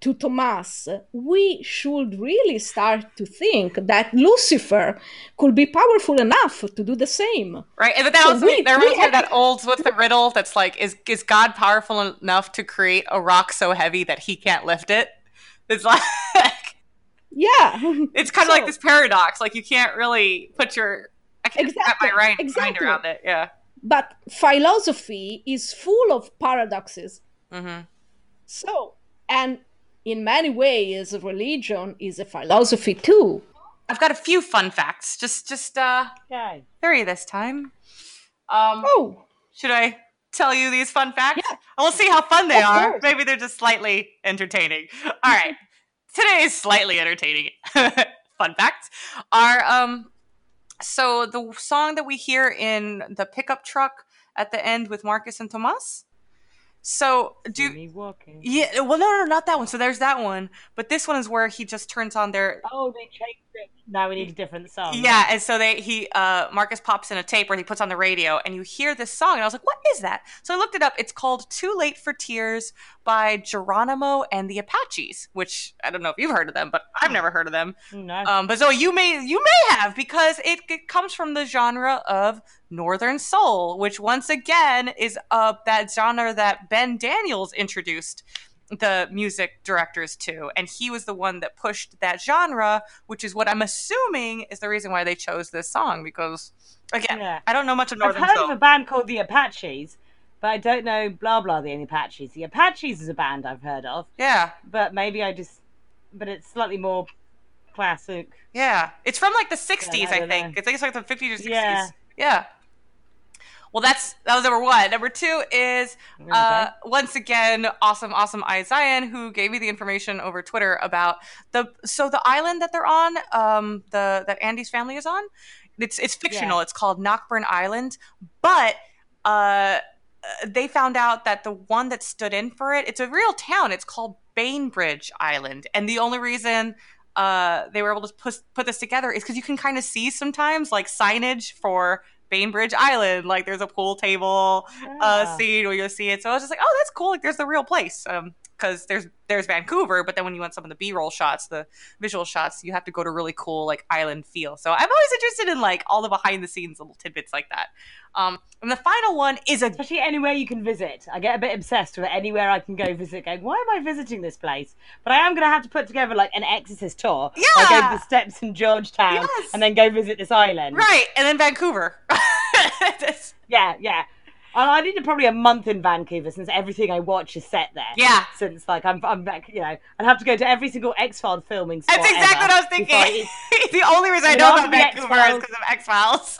to Tomas, we should really start to think that Lucifer could be powerful enough to do the same. Right, but that so also, we, there reminds me of that old, what's the riddle that's like, is, is God powerful enough to create a rock so heavy that he can't lift it? It's like... Yeah. It's kind of so, like this paradox. Like, you can't really put your... I can't exactly, wrap my mind, exactly. mind around it. Yeah. But philosophy is full of paradoxes. Mm-hmm. So, and in many ways, religion is a philosophy too. I've got a few fun facts. Just, just, uh... Okay. Three this time. Um, oh. Should I... tell you these fun facts? Yeah. We'll see how fun they of are. Course. Maybe they're just slightly entertaining. All right. Today's slightly entertaining fun facts are, um, so the song that we hear in the pickup truck at the end with Marcus and Tomas. So do me walking. Yeah, well, no, no, not that one. So there's that one, but this one is where he just turns on their. Oh, they changed it. Now we need a different song. Yeah, and so they he uh, Marcus pops in a tape where he puts on the radio, and you hear this song, and I was like, what is that? So I looked it up. It's called "Too Late for Tears" by Geronimo and the Apaches, which I don't know if you've heard of them, but I've never heard of them. No. Um, but so you may you may have because it, it comes from the genre of Northern Soul, which once again is uh, that genre that Ben Daniels introduced the music directors to. And he was the one that pushed that genre, which is what I'm assuming is the reason why they chose this song. Because, again, yeah. I don't know much of Northern Soul. I've heard Soul. of a band called the Apaches, but I don't know blah, blah, the Apaches. The Apaches is a band I've heard of. Yeah. But maybe I just... But it's slightly more classic. Yeah. It's from, like, the sixties, yeah, I, I think. Know. I think it's, like, the fifties or sixties. Yeah. Yeah. Well, that's that was number one. Number two is, uh, okay. once again, awesome, awesome Isaiah, who gave me the information over Twitter about the so the island that they're on, um, the that Andy's family is on. It's it's fictional. Yeah. It's called Knockburn Island, but uh, they found out that the one that stood in for it, it's a real town. It's called Bainbridge Island, and the only reason. Uh, they were able to put, put this together is because you can kind of see sometimes like signage for Bainbridge Island. Like there's a pool table yeah. uh, scene where you'll see it. So I was just like, oh, that's cool. Like there's the real place. Um, because there's there's Vancouver, but then when you want some of the B-roll shots, the visual shots, you have to go to really cool like island feel. So I'm always interested in like all the behind the scenes little tidbits like that. Um, and the final one is a... Especially anywhere you can visit. I get a bit obsessed with anywhere I can go visit, going, why am I visiting this place? But I am going to have to put together like an Exorcist tour. Yeah! I go to the steps in Georgetown, yes, and then go visit this island. Right, and then Vancouver. Yeah, yeah. I did probably a month in Vancouver since everything I watch is set there. Yeah. Since, like, I'm, I'm back, you know, I'd have to go to every single X-Files filming spot. That's exactly what I was thinking. I, the only reason I know about Vancouver is because of X-Files.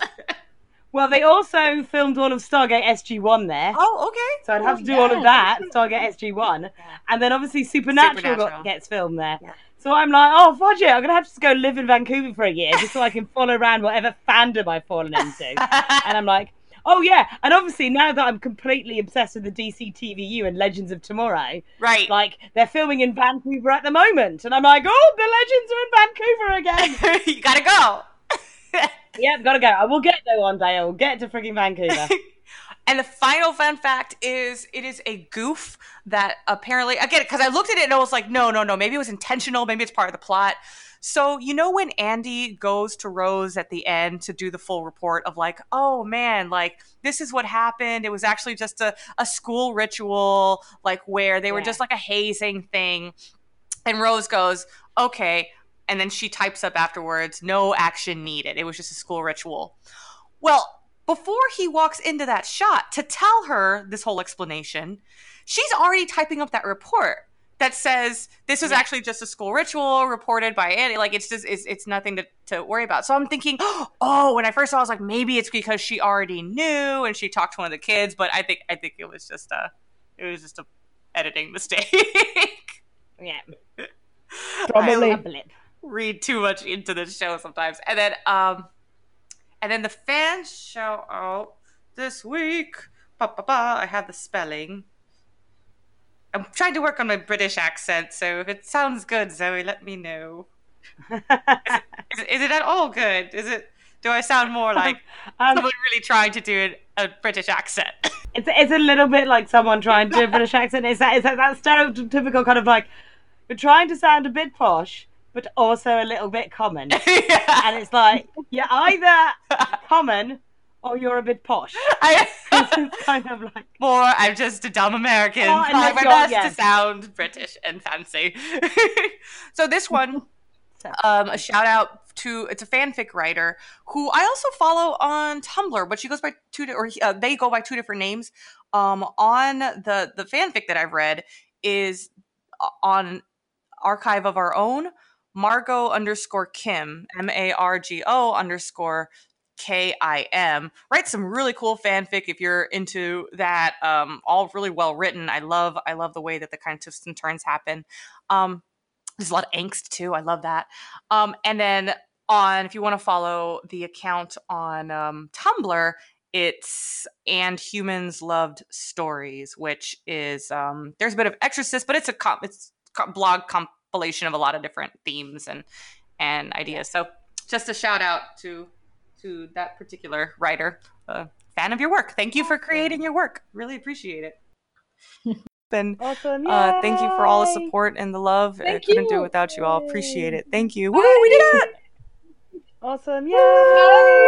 Well, they also filmed all of Stargate S G one there. Oh, okay. So I'd have oh, to do yeah. all of that, Stargate S G one. And then, obviously, Supernatural, Supernatural. Got, gets filmed there. Yeah. So I'm like, oh, fudge it. I'm going to have to go live in Vancouver for a year just so I can follow around whatever fandom I've fallen into. And I'm like... Oh, yeah. And obviously, now that I'm completely obsessed with the D C T V U and Legends of Tomorrow, right? Like, they're filming in Vancouver at the moment. And I'm like, oh, the Legends are in Vancouver again. You got to go. Yeah, got to go. I will get there one day. I will get to frigging Vancouver. And the final fun fact is it is a goof that apparently, again, because I looked at it and I was like, no, no, no. Maybe it was intentional. Maybe it's part of the plot. So, you know, when Andy goes to Rose at the end to do the full report of like, oh, man, like, this is what happened. It was actually just a, a school ritual, like where they were yeah. just like a hazing thing. And Rose goes, okay. And then she types up afterwards, no action needed. It was just a school ritual. Well, before he walks into that shot to tell her this whole explanation, she's already typing up that report that says this was yeah. actually just a school ritual reported by Andy. Like, it's just, it's, it's nothing to, to worry about. So I'm thinking, oh, when I first saw it, I was like, maybe it's because she already knew and she talked to one of the kids. But I think, I think it was just a, it was just a editing mistake. Yeah. Probably. I read too much into this show sometimes. And then, um, and then the fan shout out this week. Ba, ba, ba, I have the spelling. I'm trying to work on my British accent, so if it sounds good, Zoe, let me know. Is it, is it at all good? Is it? Do I sound more like um, someone really trying to do a, a British accent? It's it's a little bit like someone trying to do a British accent. Is that is that, that stereotypical kind of like you're trying to sound a bit posh, but also a little bit common, yeah. And it's like you're either common. Oh, you're a bit posh. I, it's kind of like... Or I'm just a dumb American. Oh, trying my best yes. to sound British and fancy. So this one, um, a shout out to... It's a fanfic writer who I also follow on Tumblr, but she goes by two... Or uh, they go by two different names. Um, on the, the fanfic that I've read is on Archive of Our Own, Margo underscore Kim, M A R G O underscore K I M. Write some really cool fanfic if you're into that. Um, all really well written. I love I love the way that the kind of twists and turns happen. Um, there's a lot of angst too. I love that. Um, and then on, if you want to follow the account on um, Tumblr, it's And Humans Loved Stories, which is um, there's a bit of Exorcist, but it's a comp, it's a blog compilation of a lot of different themes and and ideas. So just a shout out to to that particular writer, a fan of your work. Thank you for creating your work. Really appreciate it. And awesome. Uh, thank you for all the support and the love. Thank I couldn't you. do it without you all. Appreciate it. Thank you. Woo, we did it. Awesome. Yay. Yay.